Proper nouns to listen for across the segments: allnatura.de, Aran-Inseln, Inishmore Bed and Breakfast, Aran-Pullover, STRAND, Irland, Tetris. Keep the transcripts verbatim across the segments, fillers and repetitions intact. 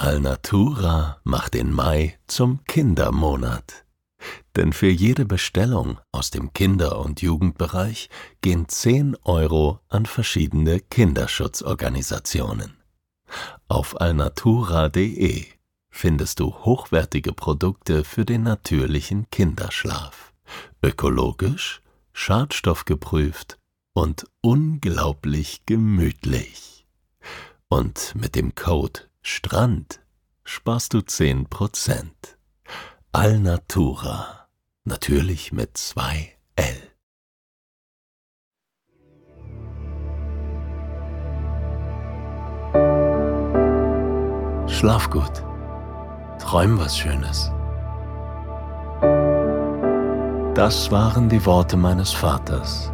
Allnatura macht den Mai zum Kindermonat. Denn für jede Bestellung aus dem Kinder- und Jugendbereich gehen zehn Euro an verschiedene Kinderschutzorganisationen. Auf allnatura punkt de findest du hochwertige Produkte für den natürlichen Kinderschlaf. Ökologisch, schadstoffgeprüft und unglaublich gemütlich. Und mit dem Code STRAND sparst du zehn Prozent. Allnatura. Natürlich mit zwei L. Schlaf gut. Träum was Schönes. Das waren die Worte meines Vaters.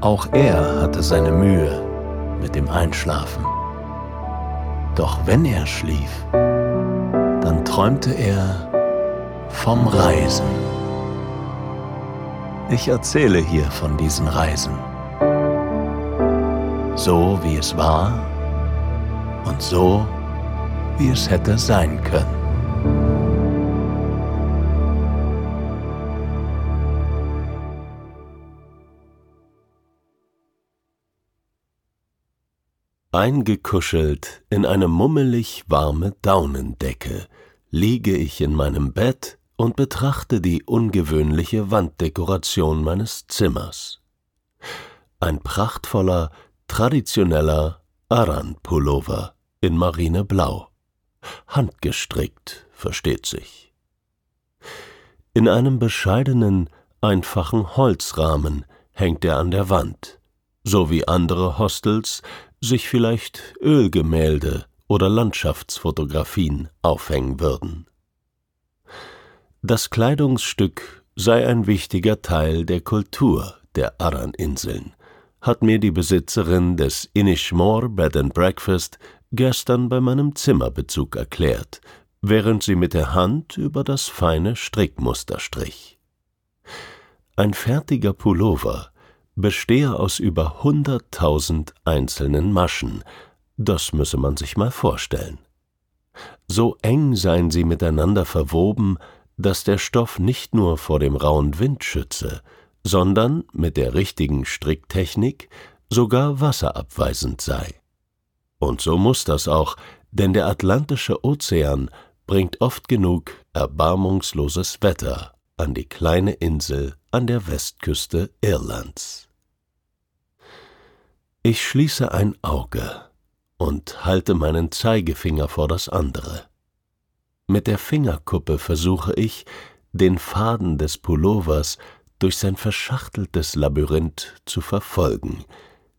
Auch er hatte seine Mühe mit dem Einschlafen. Doch wenn er schlief, dann träumte er vom Reisen. Ich erzähle hier von diesen Reisen. So wie es war und so wie es hätte sein können. Eingekuschelt in eine mummelig warme Daunendecke liege ich in meinem Bett und betrachte die ungewöhnliche Wanddekoration meines Zimmers. Ein prachtvoller, traditioneller Aran-Pullover in marineblau. Handgestrickt, versteht sich. In einem bescheidenen, einfachen Holzrahmen hängt er an der Wand, so wie andere Hostels sich vielleicht Ölgemälde oder Landschaftsfotografien aufhängen würden. Das Kleidungsstück sei ein wichtiger Teil der Kultur der Aran-Inseln, hat mir die Besitzerin des Inishmore Bed and Breakfast gestern bei meinem Zimmerbezug erklärt, während sie mit der Hand über das feine Strickmuster strich. Ein fertiger Pullover bestehe aus über hunderttausend einzelnen Maschen, das müsse man sich mal vorstellen. So eng seien sie miteinander verwoben, dass der Stoff nicht nur vor dem rauen Wind schütze, sondern mit der richtigen Stricktechnik sogar wasserabweisend sei. Und so muss das auch, denn der Atlantische Ozean bringt oft genug erbarmungsloses Wetter an die kleine Insel an der Westküste Irlands. Ich schließe ein Auge und halte meinen Zeigefinger vor das andere. Mit der Fingerkuppe versuche ich, den Faden des Pullovers durch sein verschachteltes Labyrinth zu verfolgen,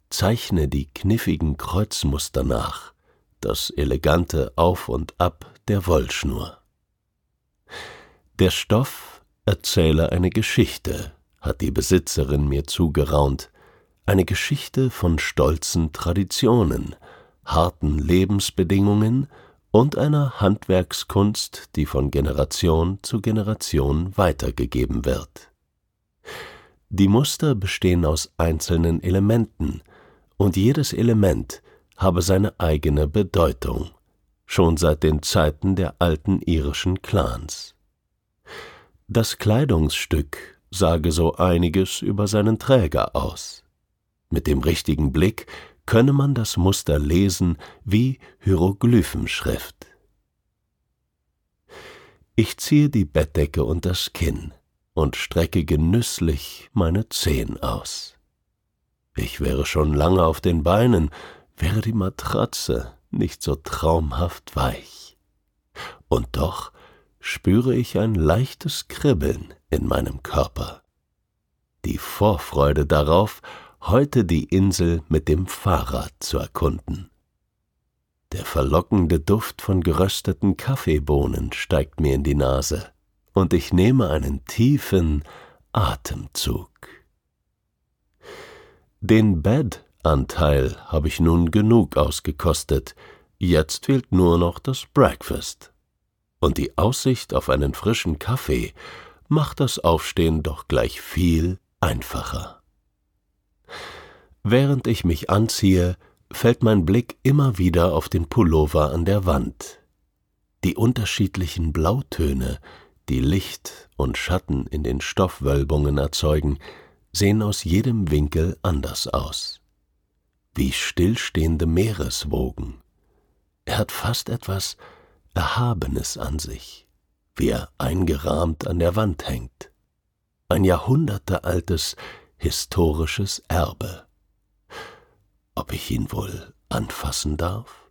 zeichne die kniffigen Kreuzmuster nach, das elegante Auf und Ab der Wollschnur. Der Stoff erzähle eine Geschichte, hat die Besitzerin mir zugeraunt, eine Geschichte von stolzen Traditionen, harten Lebensbedingungen und einer Handwerkskunst, die von Generation zu Generation weitergegeben wird. Die Muster bestehen aus einzelnen Elementen, und jedes Element habe seine eigene Bedeutung, schon seit den Zeiten der alten irischen Clans. Das Kleidungsstück sage so einiges über seinen Träger aus. Mit dem richtigen Blick könne man das Muster lesen wie Hieroglyphenschrift. Ich ziehe die Bettdecke und das Kinn und strecke genüsslich meine Zehen aus. Ich wäre schon lange auf den Beinen, wäre die Matratze nicht so traumhaft weich. Und doch spüre ich ein leichtes Kribbeln in meinem Körper. Die Vorfreude darauf, heute die Insel mit dem Fahrrad zu erkunden. Der verlockende Duft von gerösteten Kaffeebohnen steigt mir in die Nase und ich nehme einen tiefen Atemzug. Den Bed-Anteil habe ich nun genug ausgekostet, jetzt fehlt nur noch das Breakfast. Und die Aussicht auf einen frischen Kaffee macht das Aufstehen doch gleich viel einfacher. Während ich mich anziehe, fällt mein Blick immer wieder auf den Pullover an der Wand. Die unterschiedlichen Blautöne, die Licht und Schatten in den Stoffwölbungen erzeugen, sehen aus jedem Winkel anders aus. Wie stillstehende Meereswogen. Er hat fast etwas Erhabenes an sich, wie er eingerahmt an der Wand hängt. Ein jahrhundertealtes historisches Erbe. Ob ich ihn wohl anfassen darf?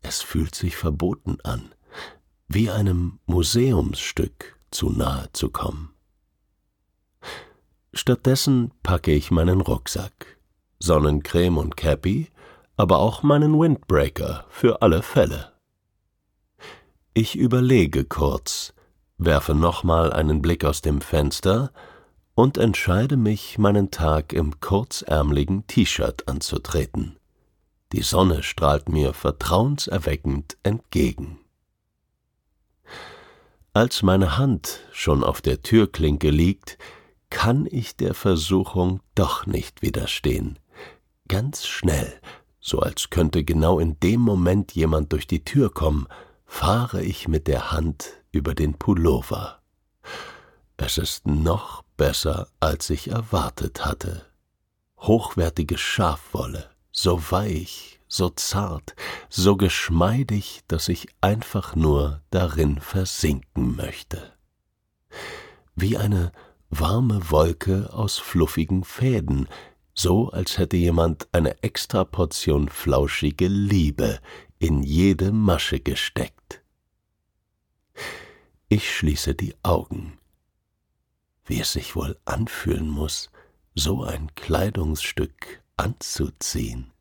Es fühlt sich verboten an, wie einem Museumsstück zu nahe zu kommen. Stattdessen packe ich meinen Rucksack, Sonnencreme und Cappy, aber auch meinen Windbreaker für alle Fälle. Ich überlege kurz, werfe nochmal einen Blick aus dem Fenster und entscheide mich, meinen Tag im kurzärmeligen T-Shirt anzutreten. Die Sonne strahlt mir vertrauenserweckend entgegen. Als meine Hand schon auf der Türklinke liegt, kann ich der Versuchung doch nicht widerstehen. Ganz schnell, so als könnte genau in dem Moment jemand durch die Tür kommen, fahre ich mit der Hand über den Pullover. Es ist noch besser, als ich erwartet hatte. Hochwertige Schafwolle, so weich, so zart, so geschmeidig, dass ich einfach nur darin versinken möchte. Wie eine warme Wolke aus fluffigen Fäden, so als hätte jemand eine extra Portion flauschige Liebe in jede Masche gesteckt. Ich schließe die Augen. Wie es sich wohl anfühlen muss, so ein Kleidungsstück anzuziehen.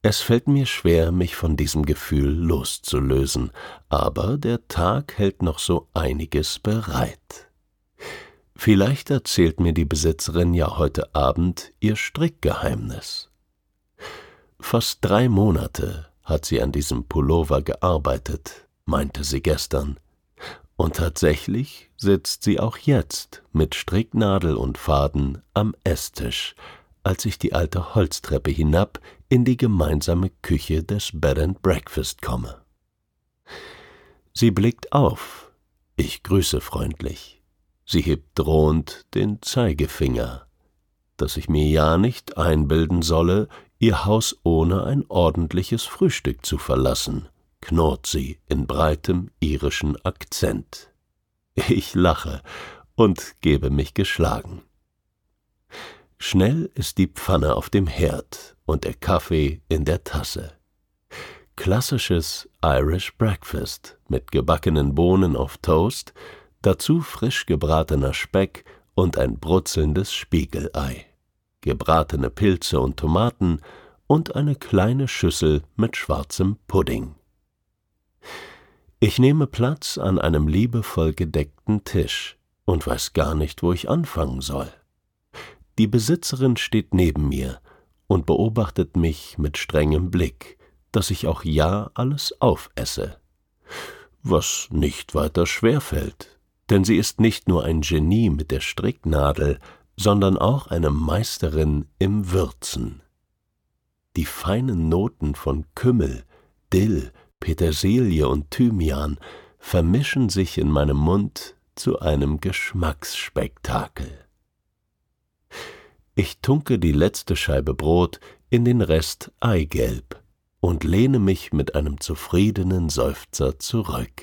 Es fällt mir schwer, mich von diesem Gefühl loszulösen, aber der Tag hält noch so einiges bereit. Vielleicht erzählt mir die Besitzerin ja heute Abend ihr Strickgeheimnis. Fast drei Monate hat sie an diesem Pullover gearbeitet, meinte sie gestern. Und tatsächlich sitzt sie auch jetzt mit Stricknadel und Faden am Esstisch, als ich die alte Holztreppe hinab in die gemeinsame Küche des Bed and Breakfast komme. Sie blickt auf, ich grüße freundlich. Sie hebt drohend den Zeigefinger, dass ich mir ja nicht einbilden solle, ihr Haus ohne ein ordentliches Frühstück zu verlassen, knurrt sie in breitem irischen Akzent. Ich lache und gebe mich geschlagen. Schnell ist die Pfanne auf dem Herd und der Kaffee in der Tasse. Klassisches Irish Breakfast mit gebackenen Bohnen auf Toast, dazu frisch gebratener Speck und ein brutzelndes Spiegelei, gebratene Pilze und Tomaten und eine kleine Schüssel mit schwarzem Pudding. Ich nehme Platz an einem liebevoll gedeckten Tisch und weiß gar nicht, wo ich anfangen soll. Die Besitzerin steht neben mir und beobachtet mich mit strengem Blick, dass ich auch ja alles aufesse. Was nicht weiter schwerfällt, denn sie ist nicht nur ein Genie mit der Stricknadel, sondern auch eine Meisterin im Würzen. Die feinen Noten von Kümmel, Dill, Petersilie und Thymian vermischen sich in meinem Mund zu einem Geschmacksspektakel. Ich tunke die letzte Scheibe Brot in den Rest Eigelb und lehne mich mit einem zufriedenen Seufzer zurück,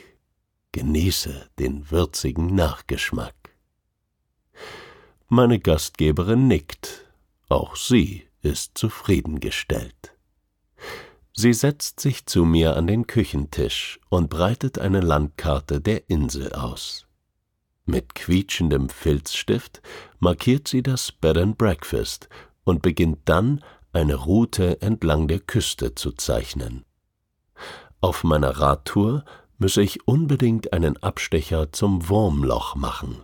genieße den würzigen Nachgeschmack. Meine Gastgeberin nickt, auch sie ist zufriedengestellt. Sie setzt sich zu mir an den Küchentisch und breitet eine Landkarte der Insel aus. Mit quietschendem Filzstift markiert sie das Bed and Breakfast und beginnt dann, eine Route entlang der Küste zu zeichnen. Auf meiner Radtour müsse ich unbedingt einen Abstecher zum Wurmloch machen.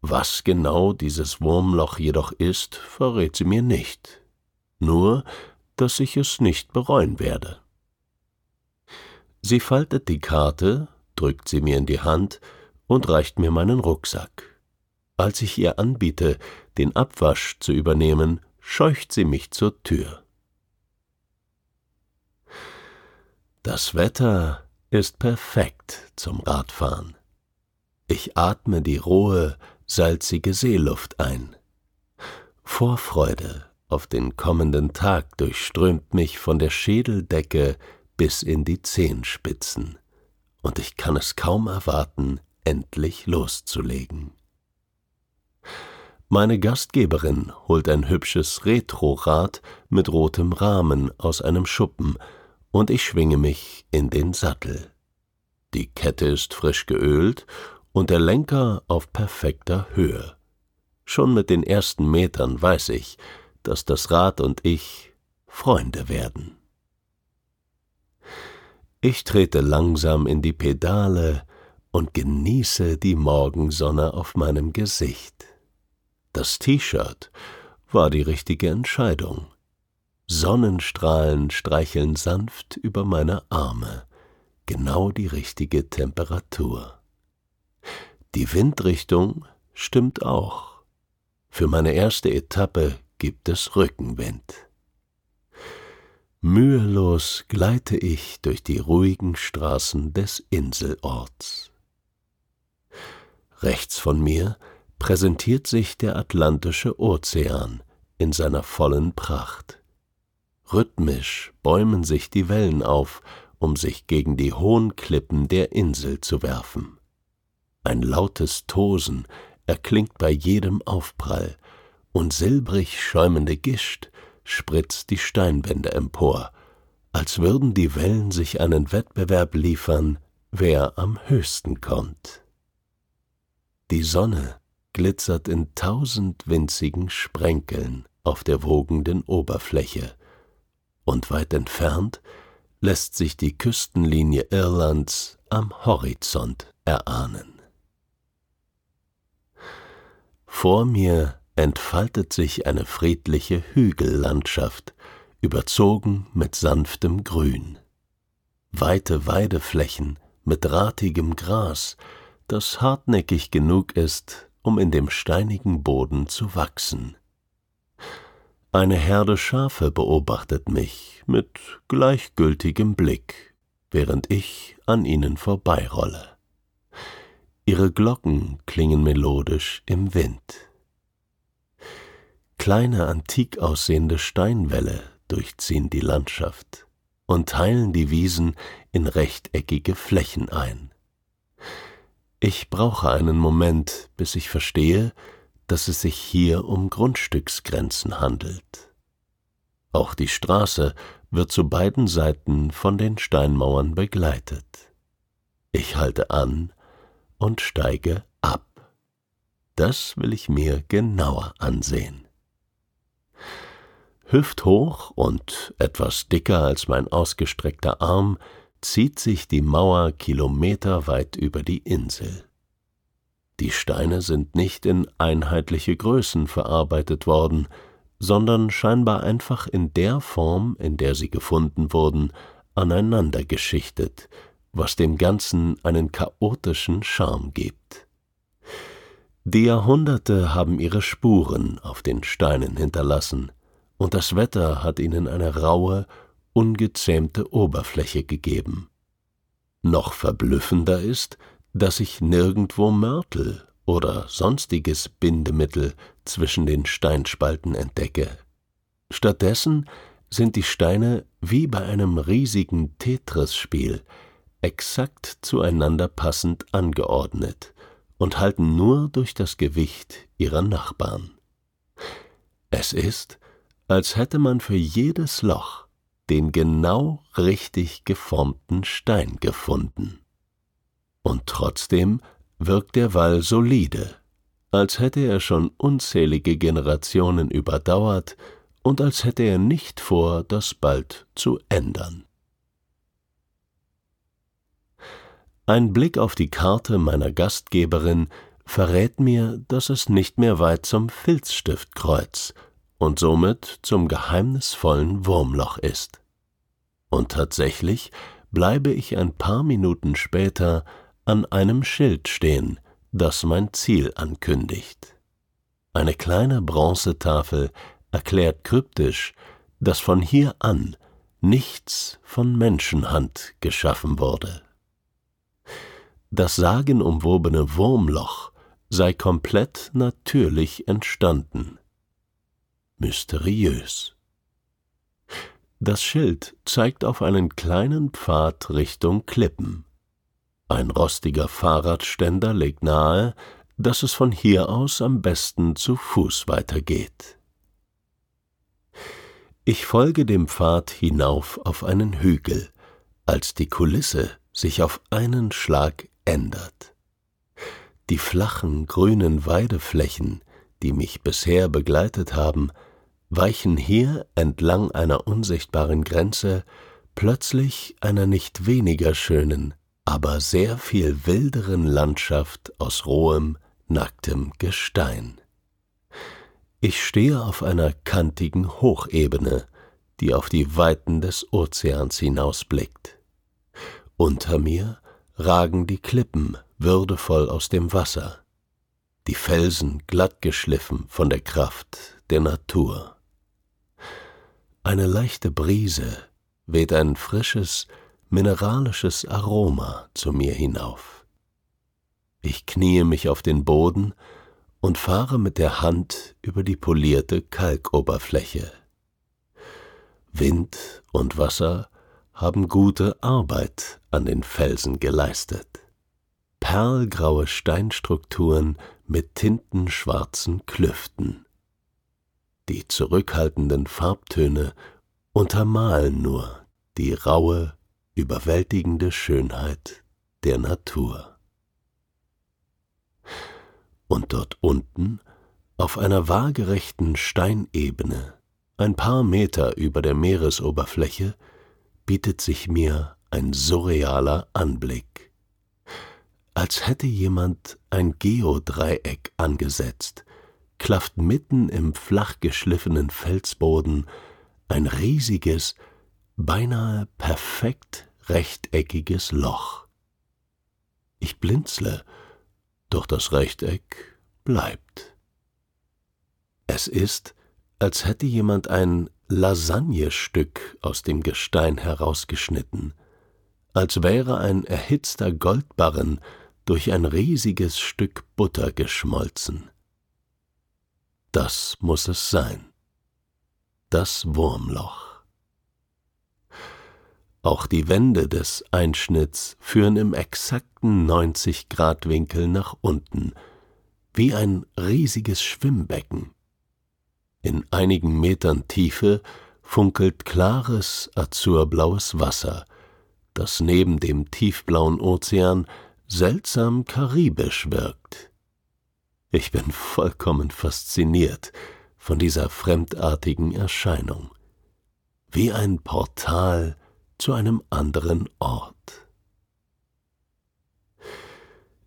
Was genau dieses Wurmloch jedoch ist, verrät sie mir nicht. Nur, dass ich es nicht bereuen werde. Sie faltet die Karte, drückt sie mir in die Hand und reicht mir meinen Rucksack. Als ich ihr anbiete, den Abwasch zu übernehmen, scheucht sie mich zur Tür. Das Wetter ist perfekt zum Radfahren. Ich atme die rohe, salzige Seeluft ein. Vorfreude auf den kommenden Tag durchströmt mich von der Schädeldecke bis in die Zehenspitzen, und ich kann es kaum erwarten, endlich loszulegen. Meine Gastgeberin holt ein hübsches Retrorad mit rotem Rahmen aus einem Schuppen, und ich schwinge mich in den Sattel. Die Kette ist frisch geölt und der Lenker auf perfekter Höhe. Schon mit den ersten Metern weiß ich, dass das Rad und ich Freunde werden. Ich trete langsam in die Pedale und genieße die Morgensonne auf meinem Gesicht. Das T-Shirt war die richtige Entscheidung. Sonnenstrahlen streicheln sanft über meine Arme, genau die richtige Temperatur. Die Windrichtung stimmt auch. Für meine erste Etappe gibt es Rückenwind. Mühelos gleite ich durch die ruhigen Straßen des Inselorts. Rechts von mir präsentiert sich der Atlantische Ozean in seiner vollen Pracht. Rhythmisch bäumen sich die Wellen auf, um sich gegen die hohen Klippen der Insel zu werfen. Ein lautes Tosen erklingt bei jedem Aufprall, und silbrig schäumende Gischt spritzt die Steinwände empor, als würden die Wellen sich einen Wettbewerb liefern, wer am höchsten kommt. Die Sonne glitzert in tausend winzigen Sprenkeln auf der wogenden Oberfläche, und weit entfernt lässt sich die Küstenlinie Irlands am Horizont erahnen. Vor mir entfaltet sich eine friedliche Hügellandschaft, überzogen mit sanftem Grün. Weite Weideflächen mit ratigem Gras, das hartnäckig genug ist, um in dem steinigen Boden zu wachsen. Eine Herde Schafe beobachtet mich mit gleichgültigem Blick, während ich an ihnen vorbeirolle. Ihre Glocken klingen melodisch im Wind. Kleine antik aussehende Steinwälle durchziehen die Landschaft und teilen die Wiesen in rechteckige Flächen ein. Ich brauche einen Moment, bis ich verstehe, dass es sich hier um Grundstücksgrenzen handelt. Auch die Straße wird zu beiden Seiten von den Steinmauern begleitet. Ich halte an und steige ab. Das will ich mir genauer ansehen. Hüfthoch und etwas dicker als mein ausgestreckter Arm zieht sich die Mauer kilometerweit über die Insel. Die Steine sind nicht in einheitliche Größen verarbeitet worden, sondern scheinbar einfach in der Form, in der sie gefunden wurden, aneinander geschichtet, was dem Ganzen einen chaotischen Charme gibt. Die Jahrhunderte haben ihre Spuren auf den Steinen hinterlassen, und das Wetter hat ihnen eine raue, ungezähmte Oberfläche gegeben. Noch verblüffender ist, dass ich nirgendwo Mörtel oder sonstiges Bindemittel zwischen den Steinspalten entdecke. Stattdessen sind die Steine wie bei einem riesigen Tetris-Spiel exakt zueinander passend angeordnet und halten nur durch das Gewicht ihrer Nachbarn. Es ist, als hätte man für jedes Loch den genau richtig geformten Stein gefunden. Und trotzdem wirkt der Wall solide, als hätte er schon unzählige Generationen überdauert und als hätte er nicht vor, das bald zu ändern. Ein Blick auf die Karte meiner Gastgeberin verrät mir, dass es nicht mehr weit zum Filzstiftkreuz und somit zum geheimnisvollen Wurmloch ist. Und tatsächlich bleibe ich ein paar Minuten später an einem Schild stehen, das mein Ziel ankündigt. Eine kleine Bronzetafel erklärt kryptisch, dass von hier an nichts von Menschenhand geschaffen wurde. Das sagenumwobene Wurmloch sei komplett natürlich entstanden. Mysteriös. Das Schild zeigt auf einen kleinen Pfad Richtung Klippen. Ein rostiger Fahrradständer legt nahe, dass es von hier aus am besten zu Fuß weitergeht. Ich folge dem Pfad hinauf auf einen Hügel, als die Kulisse sich auf einen Schlag ändert. Die flachen, grünen Weideflächen, die mich bisher begleitet haben, weichen hier entlang einer unsichtbaren Grenze plötzlich einer nicht weniger schönen, aber sehr viel wilderen Landschaft aus rohem, nacktem Gestein. Ich stehe auf einer kantigen Hochebene, die auf die Weiten des Ozeans hinausblickt. Unter mir ragen die Klippen würdevoll aus dem Wasser, die Felsen glatt geschliffen von der Kraft der Natur. Eine leichte Brise weht ein frisches, mineralisches Aroma zu mir hinauf. Ich kniee mich auf den Boden und fahre mit der Hand über die polierte Kalkoberfläche. Wind und Wasser haben gute Arbeit an den Felsen geleistet. Perlgraue Steinstrukturen mit tintenschwarzen Klüften. Die zurückhaltenden Farbtöne untermalen nur die raue, überwältigende Schönheit der Natur. Und dort unten, auf einer waagerechten Steinebene, ein paar Meter über der Meeresoberfläche, bietet sich mir ein surrealer Anblick. Als hätte jemand ein Geodreieck angesetzt, klafft mitten im flach geschliffenen Felsboden ein riesiges, beinahe perfekt rechteckiges Loch. Ich blinzle, doch das Rechteck bleibt. Es ist, als hätte jemand ein Lasagnestück aus dem Gestein herausgeschnitten, als wäre ein erhitzter Goldbarren durch ein riesiges Stück Butter geschmolzen. Das muss es sein. Das Wurmloch. Auch die Wände des Einschnitts führen im exakten neunzig Grad Winkel nach unten, wie ein riesiges Schwimmbecken. In einigen Metern Tiefe funkelt klares, azurblaues Wasser, das neben dem tiefblauen Ozean seltsam karibisch wirkt. Ich bin vollkommen fasziniert von dieser fremdartigen Erscheinung. Wie ein Portal zu einem anderen Ort.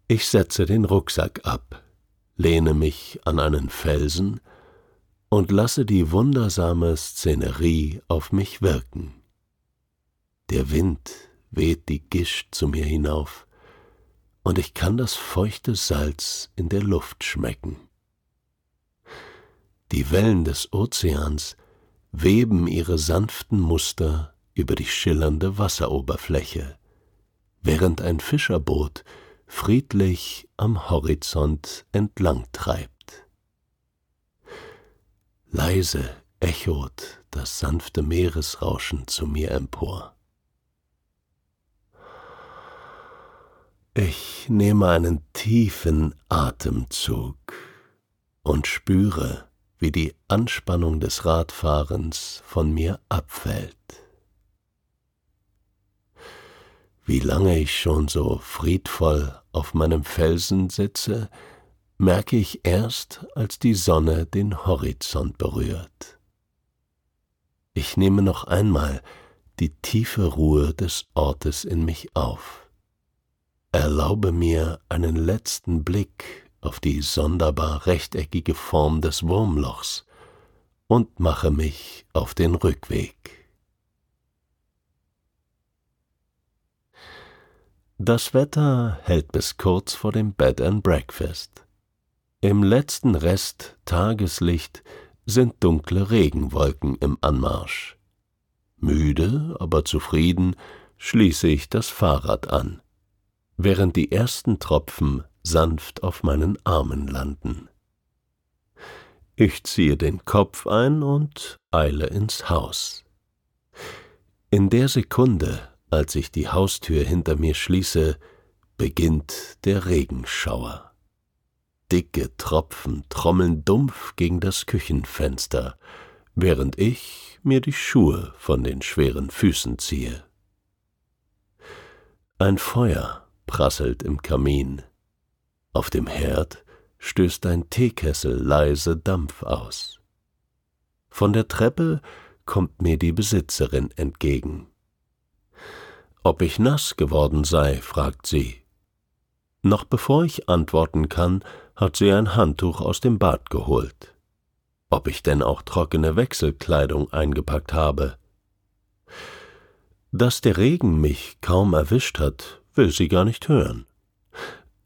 Ich setze den Rucksack ab, lehne mich an einen Felsen und lasse die wundersame Szenerie auf mich wirken. Der Wind weht die Gischt zu mir hinauf und ich kann das feuchte Salz in der Luft schmecken. Die Wellen des Ozeans weben ihre sanften Muster über die schillernde Wasseroberfläche, während ein Fischerboot friedlich am Horizont entlang treibt. Leise echot das sanfte Meeresrauschen zu mir empor. Ich nehme einen tiefen Atemzug und spüre, wie die Anspannung des Radfahrens von mir abfällt. Wie lange ich schon so friedvoll auf meinem Felsen sitze, merke ich erst, als die Sonne den Horizont berührt. Ich nehme noch einmal die tiefe Ruhe des Ortes in mich auf, erlaube mir einen letzten Blick auf die sonderbar rechteckige Form des Wurmlochs und mache mich auf den Rückweg. Das Wetter hält bis kurz vor dem Bed and Breakfast. Im letzten Rest Tageslicht sind dunkle Regenwolken im Anmarsch. Müde, aber zufrieden, schließe ich das Fahrrad an, während die ersten Tropfen sanft auf meinen Armen landen. Ich ziehe den Kopf ein und eile ins Haus. In der Sekunde, als ich die Haustür hinter mir schließe, beginnt der Regenschauer. Dicke Tropfen trommeln dumpf gegen das Küchenfenster, während ich mir die Schuhe von den schweren Füßen ziehe. Ein Feuer prasselt im Kamin. Auf dem Herd stößt ein Teekessel leise Dampf aus. Von der Treppe kommt mir die Besitzerin entgegen. Ob ich nass geworden sei, fragt sie. Noch bevor ich antworten kann, hat sie ein Handtuch aus dem Bad geholt. Ob ich denn auch trockene Wechselkleidung eingepackt habe? Dass der Regen mich kaum erwischt hat, will sie gar nicht hören.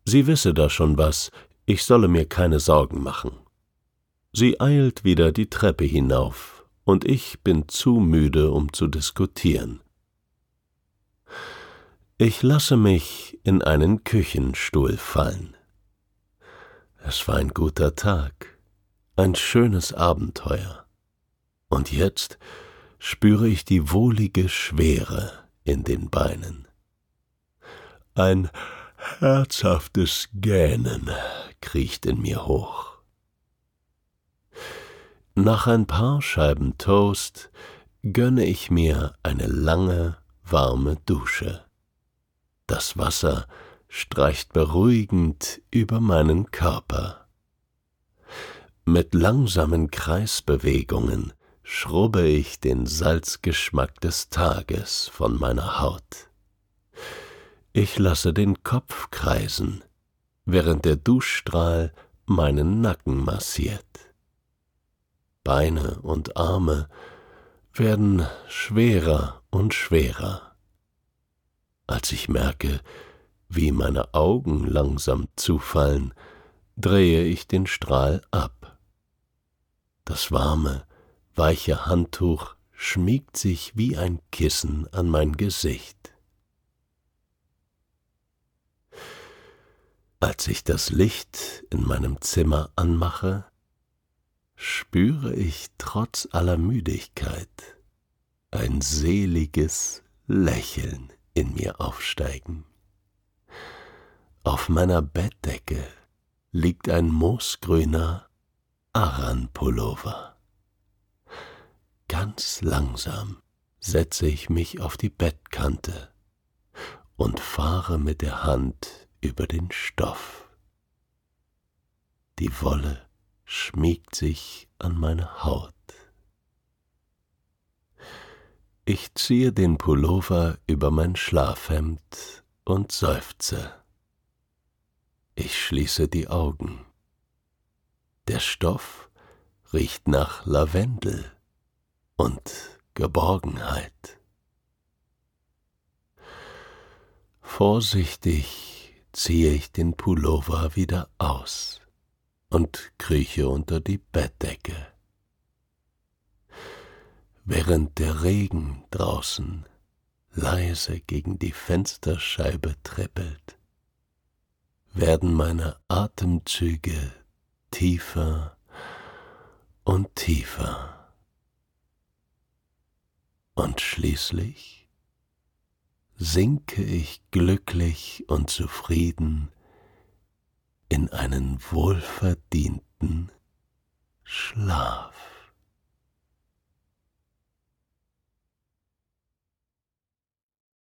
Sie wisse da schon was, ich solle mir keine Sorgen machen. Sie eilt wieder die Treppe hinauf, und ich bin zu müde, um zu diskutieren. Ich lasse mich in einen Küchenstuhl fallen. Es war ein guter Tag, ein schönes Abenteuer. Und jetzt spüre ich die wohlige Schwere in den Beinen. Ein herzhaftes Gähnen kriecht in mir hoch. Nach ein paar Scheiben Toast gönne ich mir eine lange, warme Dusche. Das Wasser streicht beruhigend über meinen Körper. Mit langsamen Kreisbewegungen schrubbe ich den Salzgeschmack des Tages von meiner Haut. Ich lasse den Kopf kreisen, während der Duschstrahl meinen Nacken massiert. Beine und Arme werden schwerer und schwerer, als ich merke, wie meine Augen langsam zufallen, drehe ich den Strahl ab. Das warme, weiche Handtuch schmiegt sich wie ein Kissen an mein Gesicht. Als ich das Licht in meinem Zimmer anmache, spüre ich trotz aller Müdigkeit ein seliges Lächeln in mir aufsteigen. Auf meiner Bettdecke liegt ein moosgrüner Aran-Pullover. Ganz langsam setze ich mich auf die Bettkante und fahre mit der Hand über den Stoff. Die Wolle schmiegt sich an meine Haut. Ich ziehe den Pullover über mein Schlafhemd und seufze. Ich schließe die Augen. Der Stoff riecht nach Lavendel und Geborgenheit. Vorsichtig ziehe ich den Pullover wieder aus und krieche unter die Bettdecke. Während der Regen draußen leise gegen die Fensterscheibe trippelt, werden meine Atemzüge tiefer und tiefer. Und schließlich sinke ich glücklich und zufrieden in einen wohlverdienten Schlaf.